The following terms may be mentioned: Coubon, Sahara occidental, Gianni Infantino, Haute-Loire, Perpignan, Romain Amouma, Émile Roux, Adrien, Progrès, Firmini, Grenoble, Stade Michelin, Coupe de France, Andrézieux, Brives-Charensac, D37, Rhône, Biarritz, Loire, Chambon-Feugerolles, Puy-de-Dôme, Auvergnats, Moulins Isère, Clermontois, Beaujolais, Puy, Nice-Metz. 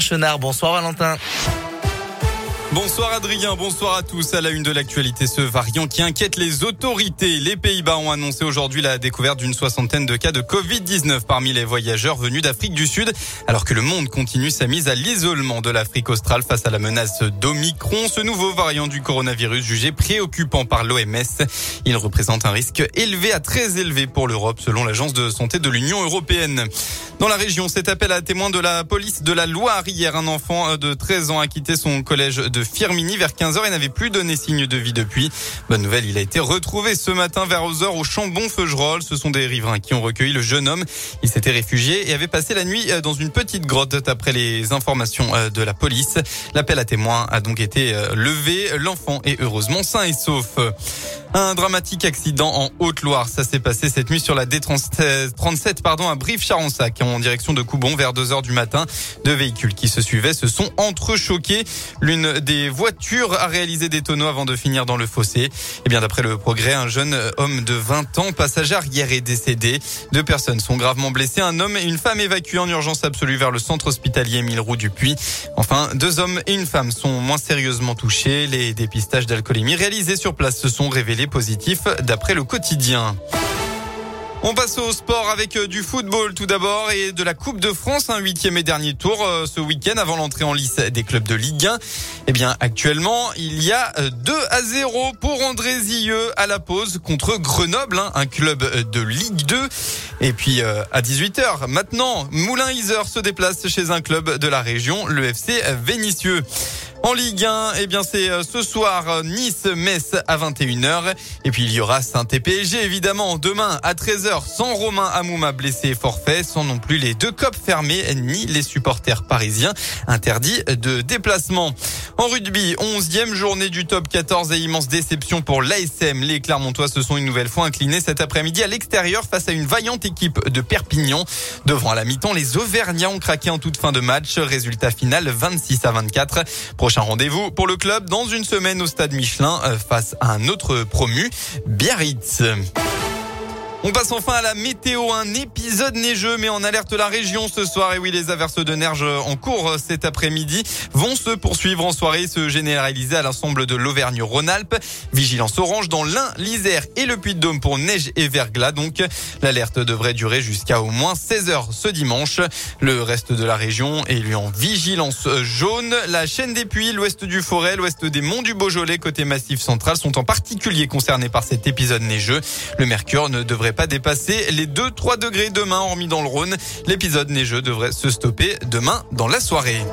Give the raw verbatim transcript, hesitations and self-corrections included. Chenard. Bonsoir Valentin. Bonsoir Adrien, bonsoir à tous. À la une de l'actualité, ce variant qui inquiète les autorités. Les Pays-Bas ont annoncé aujourd'hui la découverte d'une soixantaine de cas de covid dix-neuf parmi les voyageurs venus d'Afrique du Sud, alors que le monde continue sa mise à l'isolement de l'Afrique australe face à la menace d'Omicron, ce nouveau variant du coronavirus jugé préoccupant par l'O M S. Il représente un risque élevé à très élevé pour l'Europe, selon l'Agence de santé de l'Union européenne. Dans la région, cet appel à témoins de la police de la Loire. Hier, un enfant de treize ans a quitté son collège de Firmini vers quinze heures et n'avait plus donné signe de vie depuis. Bonne nouvelle, il a été retrouvé ce matin vers onze heures au Chambon-Feugerolles. Ce sont des riverains qui ont recueilli le jeune homme. Il s'était réfugié et avait passé la nuit dans une petite grotte, d'après les informations de la police. L'appel à témoins a donc été levé. L'enfant est heureusement sain et sauf. Un dramatique accident en Haute-Loire. Ça s'est passé cette nuit sur la D trente-sept pardon, à Brives-Charensac, en direction de Coubon, vers deux heures du matin. Deux véhicules qui se suivaient se sont entrechoqués. L'une des voitures a réalisé des tonneaux avant de finir dans le fossé. Et bien, d'après le Progrès, un jeune homme de vingt ans, passager arrière, est décédé. Deux personnes sont gravement blessées. Un homme et une femme évacués en urgence absolue vers le centre hospitalier Émile Roux du Puy. Enfin, deux hommes et une femme sont moins sérieusement touchés. Les dépistages d'alcoolémie réalisés sur place se sont révélés positifs, d'après le quotidien. On passe au sport avec du football tout d'abord et de la Coupe de France, un huitième et dernier tour ce week-end avant l'entrée en lice des clubs de Ligue un. Eh bien, actuellement, il y a deux à zéro pour Andrézieux à la pause contre Grenoble, hein, un club de Ligue deux. Et puis, euh, à dix-huit heures, maintenant, Moulins Isère se déplace chez un club de la région, le F C Vénissieux. En Ligue un, eh bien c'est ce soir Nice-Metz à vingt et une heures. Et puis il y aura Saint-Étienne P S G évidemment demain à treize heures, sans Romain Amouma blessé et forfait, sans non plus les deux C O P fermés ni les supporters parisiens interdits de déplacement. En rugby, onzième journée du top quatorze et immense déception pour l'A S M. Les Clermontois se sont une nouvelle fois inclinés cet après-midi à l'extérieur face à une vaillante équipe de Perpignan. Devant à la mi-temps, les Auvergnats ont craqué en toute fin de match. Résultat final vingt-six à vingt-quatre. Prochain rendez-vous pour le club dans une semaine au Stade Michelin face à un autre promu, Biarritz. On passe enfin à la météo, un épisode neigeux mais en alerte la région ce soir. Et oui, les averses de neige en cours cet après-midi vont se poursuivre en soirée et se généraliser à l'ensemble de l'Auvergne-Rhône-Alpes. Vigilance orange dans l'Ain, l'Isère et le Puy-de-Dôme pour neige et verglas. Donc l'alerte devrait durer jusqu'à au moins seize heures ce dimanche. Le reste de la région est lui en vigilance jaune. La chaîne des Puy, l'ouest du Forêt, l'ouest des monts du Beaujolais côté massif central sont en particulier concernés par cet épisode neigeux. Le mercure ne devrait pas dépasser les deux à trois degrés demain, hormis dans le Rhône. L'épisode neigeux devrait se stopper demain dans la soirée.